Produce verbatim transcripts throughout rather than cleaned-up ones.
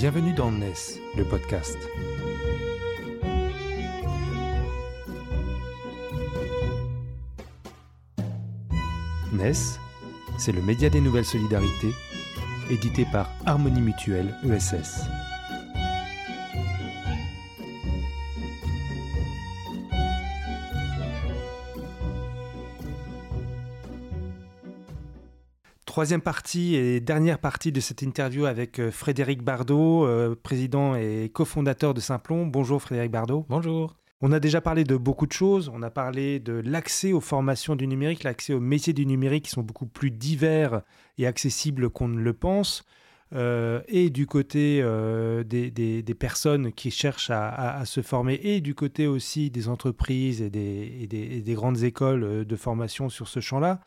Bienvenue dans N E S, le podcast. N E S, c'est le média des nouvelles solidarités, édité par Harmonie Mutuelle E S S. Troisième partie et dernière partie de cette interview avec Frédéric Bardot, euh, président et cofondateur de Simplon. Bonjour Frédéric Bardot. Bonjour. On a déjà parlé de beaucoup de choses. On a parlé de l'accès aux formations du numérique, l'accès aux métiers du numérique qui sont beaucoup plus divers et accessibles qu'on ne le pense. Euh, et du côté euh, des, des, des personnes qui cherchent à, à, à se former et du côté aussi des entreprises et des, et des, et des grandes écoles de formation sur ce champ-là.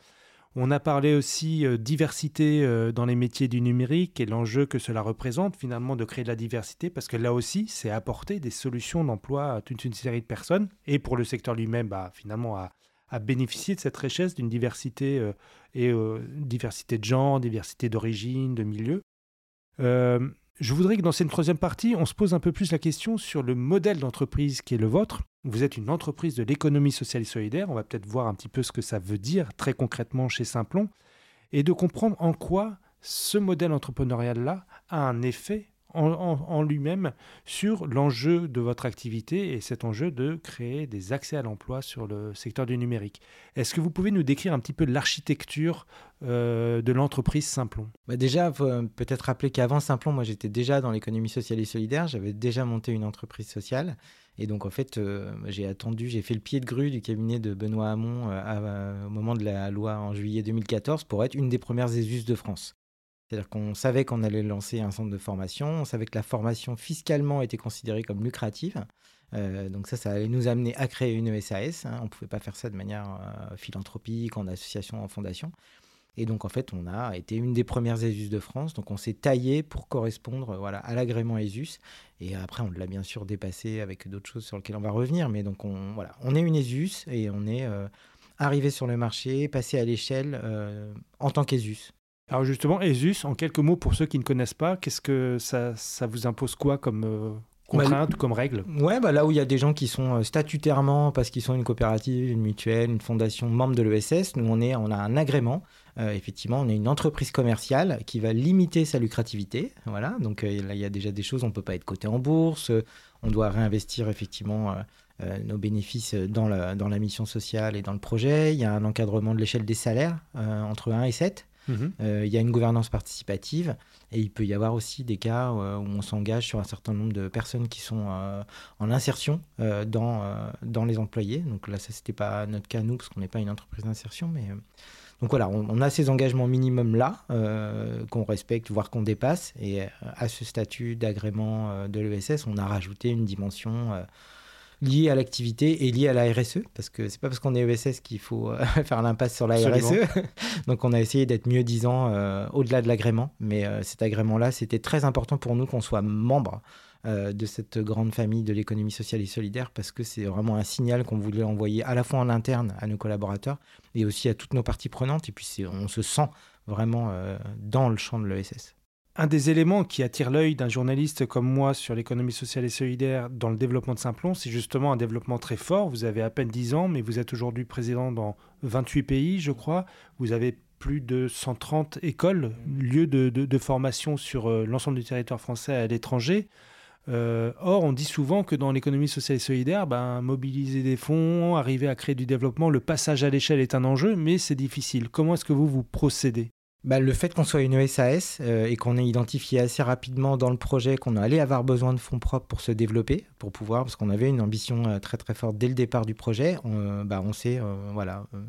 On a parlé aussi euh, diversité euh, dans les métiers du numérique et l'enjeu que cela représente finalement de créer de la diversité parce que là aussi, c'est apporter des solutions d'emploi à toute une série de personnes et pour le secteur lui-même, bah, finalement, à, à bénéficier de cette richesse d'une diversité euh, et euh, diversité de genre, diversité d'origine, de milieu. Euh, je voudrais que dans cette troisième partie, on se pose un peu plus la question sur le modèle d'entreprise qui est le vôtre. Vous êtes une entreprise de l'économie sociale et solidaire. On va peut-être voir un petit peu ce que ça veut dire très concrètement chez Simplon et de comprendre en quoi ce modèle entrepreneurial-là a un effet en, en, en lui-même sur l'enjeu de votre activité et cet enjeu de créer des accès à l'emploi sur le secteur du numérique. Est-ce que vous pouvez nous décrire un petit peu l'architecture euh, de l'entreprise Simplon ? Bah déjà, faut peut-être rappeler qu'avant Simplon, moi j'étais déjà dans l'économie sociale et solidaire. J'avais déjà monté une entreprise sociale. Et donc, en fait, euh, j'ai attendu, j'ai fait le pied de grue du cabinet de Benoît Hamon euh, à, au moment de la loi en juillet deux mille quatorze pour être une des premières E S U S de France. C'est-à-dire qu'on savait qu'on allait lancer un centre de formation, on savait que la formation fiscalement était considérée comme lucrative. Euh, donc ça, ça allait nous amener à créer une E S A S. Hein. On ne pouvait pas faire ça de manière euh, philanthropique, en association, en fondation. Et donc, en fait, on a été une des premières E S U S de France. Donc, on s'est taillé pour correspondre voilà, à l'agrément E S U S. Et après, on l'a bien sûr dépassé avec d'autres choses sur lesquelles on va revenir. Mais donc, on, voilà, on est une E S U S et on est euh, arrivé sur le marché, passé à l'échelle euh, en tant qu'E S U S. Alors justement, E S U S, en quelques mots, pour ceux qui ne connaissent pas, qu'est-ce que ça, ça vous impose quoi comme... Euh... contrainte bah, ou comme règle ? Ouais, bah là où il y a des gens qui sont statutairement, parce qu'ils sont une coopérative, une mutuelle, une fondation, membre de l'E S S, nous on, est, on a un agrément, euh, effectivement on est une entreprise commerciale qui va limiter sa lucrativité, voilà, donc euh, là il y a déjà des choses, on ne peut pas être coté en bourse, euh, on doit réinvestir effectivement euh, euh, nos bénéfices dans la, dans la mission sociale et dans le projet, il y a un encadrement de l'échelle des salaires euh, entre un et sept. Il mmh. euh, y a une gouvernance participative et il peut y avoir aussi des cas euh, où on s'engage sur un certain nombre de personnes qui sont euh, en insertion euh, dans, euh, dans les employés. Donc là, ça, c'était pas notre cas, nous, parce qu'on n'est pas une entreprise d'insertion. Mais... Donc voilà, on, on a ces engagements minimums-là euh, qu'on respecte, voire qu'on dépasse. Et euh, à ce statut d'agrément euh, de l'E S S, on a rajouté une dimension... Euh, lié à l'activité et lié à la R S E, parce que c'est pas parce qu'on est E S S qu'il faut euh, faire l'impasse sur la Absolument. R S E. Donc on a essayé d'être mieux disant euh, au-delà de l'agrément, mais euh, cet agrément-là, c'était très important pour nous qu'on soit membre euh, de cette grande famille de l'économie sociale et solidaire, parce que c'est vraiment un signal qu'on voulait envoyer à la fois en interne à nos collaborateurs et aussi à toutes nos parties prenantes, et puis c'est, on se sent vraiment euh, dans le champ de l'E S S. Un des éléments qui attire l'œil d'un journaliste comme moi sur l'économie sociale et solidaire dans le développement de Simplon, c'est justement un développement très fort. Vous avez à peine dix ans, mais vous êtes aujourd'hui président dans vingt-huit pays, je crois. Vous avez plus de cent trente écoles, lieux de, de, de formation sur l'ensemble du territoire français à l'étranger. Euh, or, on dit souvent que dans l'économie sociale et solidaire, ben, mobiliser des fonds, arriver à créer du développement, le passage à l'échelle est un enjeu, mais c'est difficile. Comment est-ce que vous, vous procédez ? Bah, le fait qu'on soit une E S A S euh, et qu'on ait identifié assez rapidement dans le projet qu'on allait avoir besoin de fonds propres pour se développer, pour pouvoir, parce qu'on avait une ambition euh, très très forte dès le départ du projet, on, bah, on s'est euh, voilà, euh,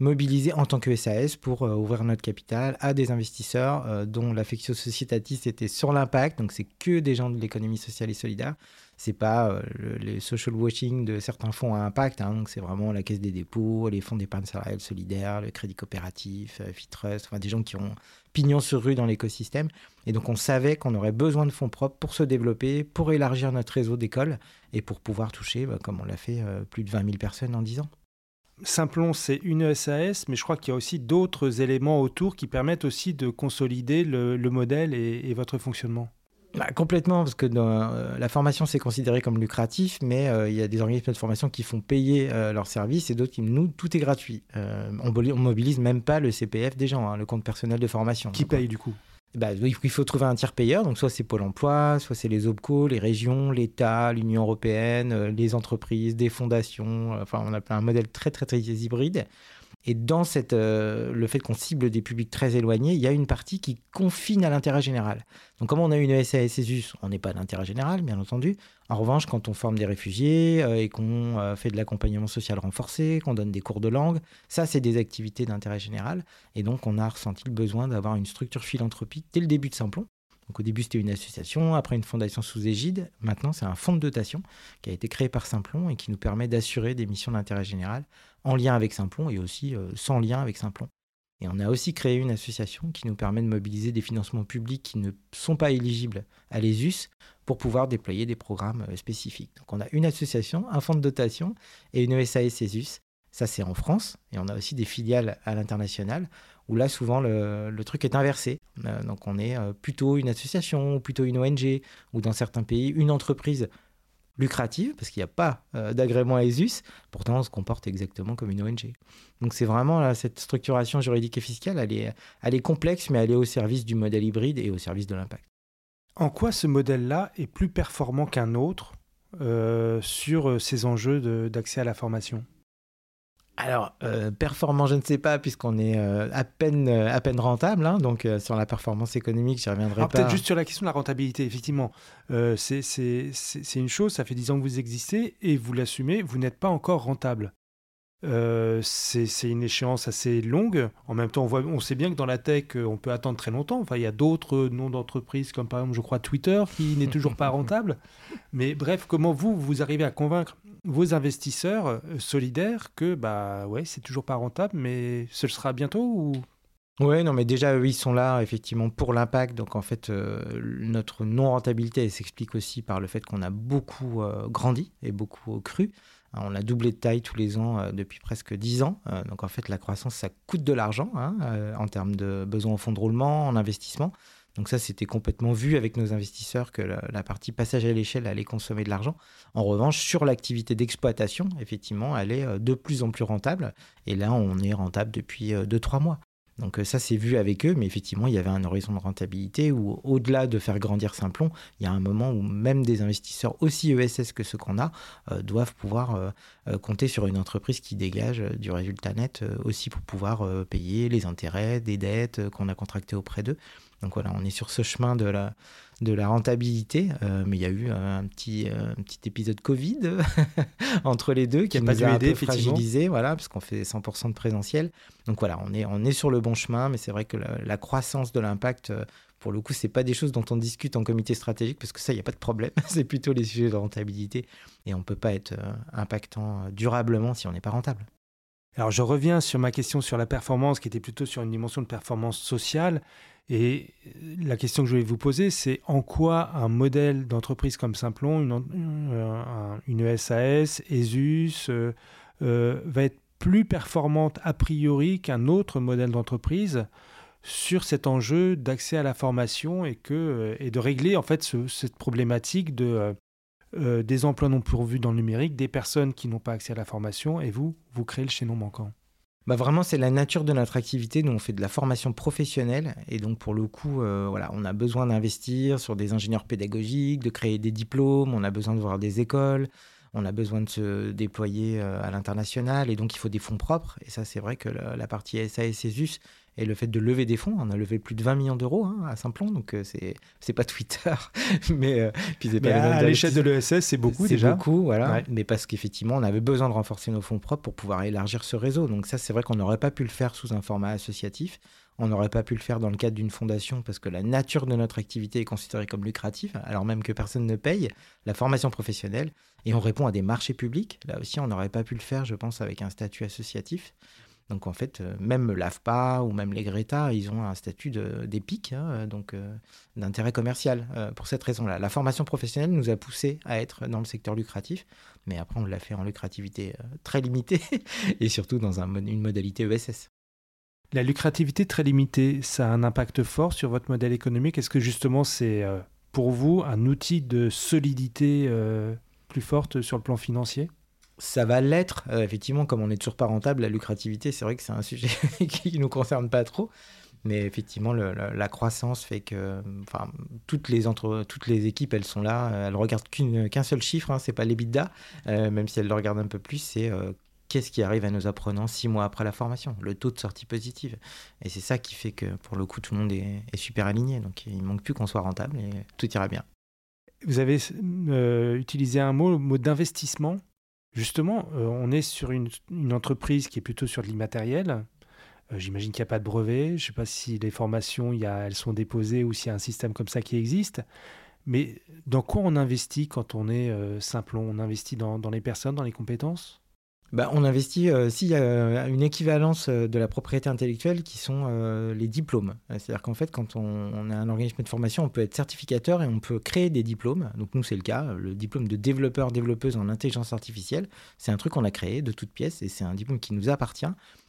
mobilisé en tant que E S A S pour euh, ouvrir notre capital à des investisseurs euh, dont l'affectio societatis était sur l'impact, donc c'est que des gens de l'économie sociale et solidaire. C'est pas euh, le, les social washing de certains fonds à impact, hein, donc c'est vraiment la Caisse des dépôts, les fonds d'épargne salariale solidaire, le Crédit coopératif, euh, Fitrust, enfin des gens qui ont pignon sur rue dans l'écosystème. Et donc on savait qu'on aurait besoin de fonds propres pour se développer, pour élargir notre réseau d'écoles et pour pouvoir toucher, bah, comme on l'a fait, euh, plus de vingt mille personnes en dix ans. Simplon, c'est une S A S, mais je crois qu'il y a aussi d'autres éléments autour qui permettent aussi de consolider le, le modèle et, et votre fonctionnement. Bah, complètement, parce que dans, euh, la formation, c'est considéré comme lucratif, mais euh, il y a des organismes de formation qui font payer euh, leurs services et d'autres qui nous, tout est gratuit. Euh, on ne mobilise même pas le C P F des gens, hein, le compte personnel de formation. Qui donc, paye du coup ? Bah, il faut trouver un tiers payeur, donc soit c'est Pôle emploi, soit c'est les O P C O, les régions, l'État, l'Union européenne, les entreprises, des fondations. Enfin, on a un modèle très, très, très hybride. Et dans cette, euh, le fait qu'on cible des publics très éloignés, il y a une partie qui confine à l'intérêt général. Donc, comme on a une E S S, on n'est pas à l'intérêt général, bien entendu. En revanche, quand on forme des réfugiés euh, et qu'on euh, fait de l'accompagnement social renforcé, qu'on donne des cours de langue, ça, c'est des activités d'intérêt général. Et donc, on a ressenti le besoin d'avoir une structure philanthropique dès le début de Simplon. Donc, au début, c'était une association, après une fondation sous égide. Maintenant, c'est un fonds de dotation qui a été créé par Simplon et qui nous permet d'assurer des missions d'intérêt général en lien avec Simplon et aussi euh, sans lien avec Simplon. Et on a aussi créé une association qui nous permet de mobiliser des financements publics qui ne sont pas éligibles à l'E S U S pour pouvoir déployer des programmes euh, spécifiques. Donc, on a une association, un fonds de dotation et une E S A S E S U S. Ça, c'est en France. Et on a aussi des filiales à l'international où là, souvent, le, le truc est inversé. Euh, donc, on est euh, plutôt une association, ou plutôt une O N G, ou dans certains pays, une entreprise lucrative, parce qu'il n'y a pas euh, d'agrément E S U S. Pourtant, on se comporte exactement comme une O N G. Donc, c'est vraiment là, cette structuration juridique et fiscale, elle est, elle est complexe, mais elle est au service du modèle hybride et au service de l'impact. En quoi ce modèle-là est plus performant qu'un autre euh, sur ces enjeux de, d'accès à la formation ? Alors, euh, performant, je ne sais pas, puisqu'on est euh, à peine, euh, à peine rentable. Hein, donc, euh, sur la performance économique, je n'y reviendrai Alors, pas. Peut-être juste sur la question de la rentabilité, effectivement. Euh, c'est, c'est, c'est, c'est une chose, ça fait dix ans que vous existez et vous l'assumez, vous n'êtes pas encore rentable. Euh, c'est, c'est une échéance assez longue. En même temps, on, voit, on sait bien que dans la tech, on peut attendre très longtemps. Enfin, il y a d'autres noms d'entreprises, comme par exemple, je crois, Twitter, qui n'est toujours pas rentable. Mais bref, comment vous, vous arrivez à convaincre vos investisseurs solidaires que bah ouais, c'est toujours pas rentable, mais ce sera bientôt ou... Oui, non, mais déjà, eux, ils sont là, effectivement, pour l'impact. Donc, en fait, euh, notre non-rentabilité, elle s'explique aussi par le fait qu'on a beaucoup euh, grandi et beaucoup cru. On a doublé de taille tous les ans euh, depuis presque dix ans. Euh, donc, en fait, la croissance, ça coûte de l'argent hein, euh, en termes de besoins en fonds de roulement, en investissement. Donc ça, c'était complètement vu avec nos investisseurs que la, la partie passage à l'échelle allait consommer de l'argent. En revanche, sur l'activité d'exploitation, effectivement, elle est de plus en plus rentable. Et là, on est rentable depuis deux à trois mois. Donc ça, c'est vu avec eux. Mais effectivement, il y avait un horizon de rentabilité où, au-delà de faire grandir Simplon, il y a un moment où même des investisseurs aussi E S S que ceux qu'on a euh, doivent pouvoir euh, compter sur une entreprise qui dégage du résultat net euh, aussi pour pouvoir euh, payer les intérêts des dettes euh, qu'on a contractées auprès d'eux. Donc voilà, on est sur ce chemin de la, de la rentabilité, euh, mais il y a eu un petit, un petit épisode Covid entre les deux qui, qui nous a un peu fragilisé, voilà, parce qu'on fait cent pour cent de présentiel. Donc voilà, on est, on est sur le bon chemin, mais c'est vrai que la, la croissance de l'impact, pour le coup, ce n'est pas des choses dont on discute en comité stratégique, parce que ça, il n'y a pas de problème, c'est plutôt les sujets de rentabilité, et on ne peut pas être impactant durablement si on n'est pas rentable. Alors je reviens sur ma question sur la performance, qui était plutôt sur une dimension de performance sociale. Et la question que je voulais vous poser, c'est en quoi un modèle d'entreprise comme Simplon, une, une E S A S, E S U S, euh, euh, va être plus performante a priori qu'un autre modèle d'entreprise sur cet enjeu d'accès à la formation et, que, et de régler en fait ce, cette problématique de, euh, des emplois non pourvus dans le numérique, des personnes qui n'ont pas accès à la formation et vous, vous créez le chaînon manquant. Bah vraiment, c'est la nature de notre activité. Nous, on fait de la formation professionnelle. Et donc, pour le coup, euh, voilà, on a besoin d'investir sur des ingénieurs pédagogiques, de créer des diplômes. On a besoin de voir des écoles. On a besoin de se déployer euh, à l'international. Et donc, il faut des fonds propres. Et ça, c'est vrai que la, la partie E S A S E S U S et le fait de lever des fonds, on a levé plus de vingt millions d'euros hein, à Simplon. Donc, euh, c'est, c'est pas Twitter. mais euh, puis c'est mais pas à, à l'échelle de l'E S S, c'est beaucoup c'est déjà. C'est beaucoup, voilà. Ouais. Mais parce qu'effectivement, on avait besoin de renforcer nos fonds propres pour pouvoir élargir ce réseau. Donc ça, c'est vrai qu'on n'aurait pas pu le faire sous un format associatif. On n'aurait pas pu le faire dans le cadre d'une fondation parce que la nature de notre activité est considérée comme lucrative, alors même que personne ne paye la formation professionnelle. Et on répond à des marchés publics. Là aussi, on n'aurait pas pu le faire, je pense, avec un statut associatif. Donc, en fait, même l'A F P A ou même les Greta, ils ont un statut de, d'EPIC, hein, donc euh, d'intérêt commercial euh, pour cette raison-là. La formation professionnelle nous a poussés à être dans le secteur lucratif, mais après, on l'a fait en lucrativité euh, très limitée et surtout dans un, une modalité E S S. La lucrativité très limitée, ça a un impact fort sur votre modèle économique. Est-ce que justement, c'est euh, pour vous un outil de solidité euh, plus forte sur le plan financier ? Ça va l'être, euh, effectivement, comme on n'est toujours pas rentable, la lucrativité, c'est vrai que c'est un sujet qui ne nous concerne pas trop, mais effectivement, le, la, la croissance fait que enfin, toutes, les entre, toutes les équipes, elles sont là, elles ne regardent qu'une, qu'un seul chiffre, hein, ce n'est pas l'EBITDA, euh, même si elles le regardent un peu plus, c'est euh, qu'est-ce qui arrive à nos apprenants six mois après la formation, le taux de sortie positive. Et c'est ça qui fait que, pour le coup, tout le monde est, est super aligné, donc il ne manque plus qu'on soit rentable et tout ira bien. Vous avez euh, utilisé un mot, le mot d'investissement. Justement, euh, on est sur une, une entreprise qui est plutôt sur de l'immatériel. Euh, j'imagine qu'il n'y a pas de brevet. Je ne sais pas si les formations, il y a, elles sont déposées ou s'il y a un système comme ça qui existe. Mais dans quoi on investit quand on est euh, Simplon ? On investit dans, dans les personnes, dans les compétences ? Bah, on investit, euh, s'il y a une équivalence de la propriété intellectuelle qui sont euh, les diplômes. C'est-à-dire qu'en fait, quand on, on a un organisme de formation, on peut être certificateur et on peut créer des diplômes. Donc nous, c'est le cas. Le diplôme de développeur, développeuse en intelligence artificielle, c'est un truc qu'on a créé de toutes pièces et c'est un diplôme qui nous appartient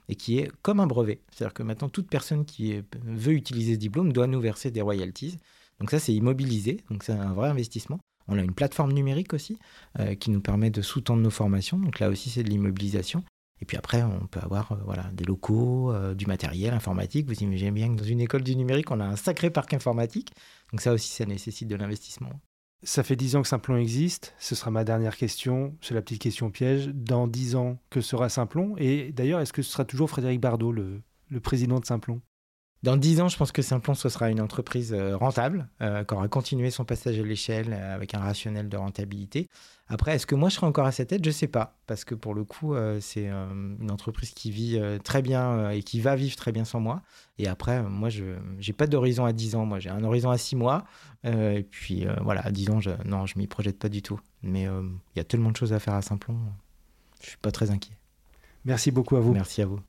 et qui est comme un brevet. C'est-à-dire que maintenant, toute personne qui veut utiliser ce diplôme doit nous verser des royalties. Donc ça, c'est immobilisé. Donc c'est un vrai investissement. On a une plateforme numérique aussi euh, qui nous permet de sous-tendre nos formations. Donc là aussi, c'est de l'immobilisation. Et puis après, on peut avoir euh, voilà, des locaux, euh, du matériel informatique. Vous imaginez bien que dans une école du numérique, on a un sacré parc informatique. Donc ça aussi, ça nécessite de l'investissement. Ça fait dix ans que Simplon existe. Ce sera ma dernière question. C'est la petite question piège. Dans dix ans, que sera Simplon ? Et d'ailleurs, est-ce que ce sera toujours Frédéric Bardot, le, le président de Simplon ? Dans dix ans, je pense que Simplon, ce sera une entreprise rentable, euh, qui aura continué son passage à l'échelle euh, avec un rationnel de rentabilité. Après, est-ce que moi, je serai encore à sa tête ? Je ne sais pas, parce que pour le coup, euh, c'est euh, une entreprise qui vit euh, très bien euh, et qui va vivre très bien sans moi. Et après, euh, moi, je n'ai pas d'horizon à dix ans. Moi, j'ai un horizon à six mois. Euh, et puis, euh, voilà, à dix ans, je, non, je ne m'y projette pas du tout. Mais il euh, y a tellement de choses à faire à Simplon, je ne suis pas très inquiet. Merci beaucoup à vous. Merci à vous.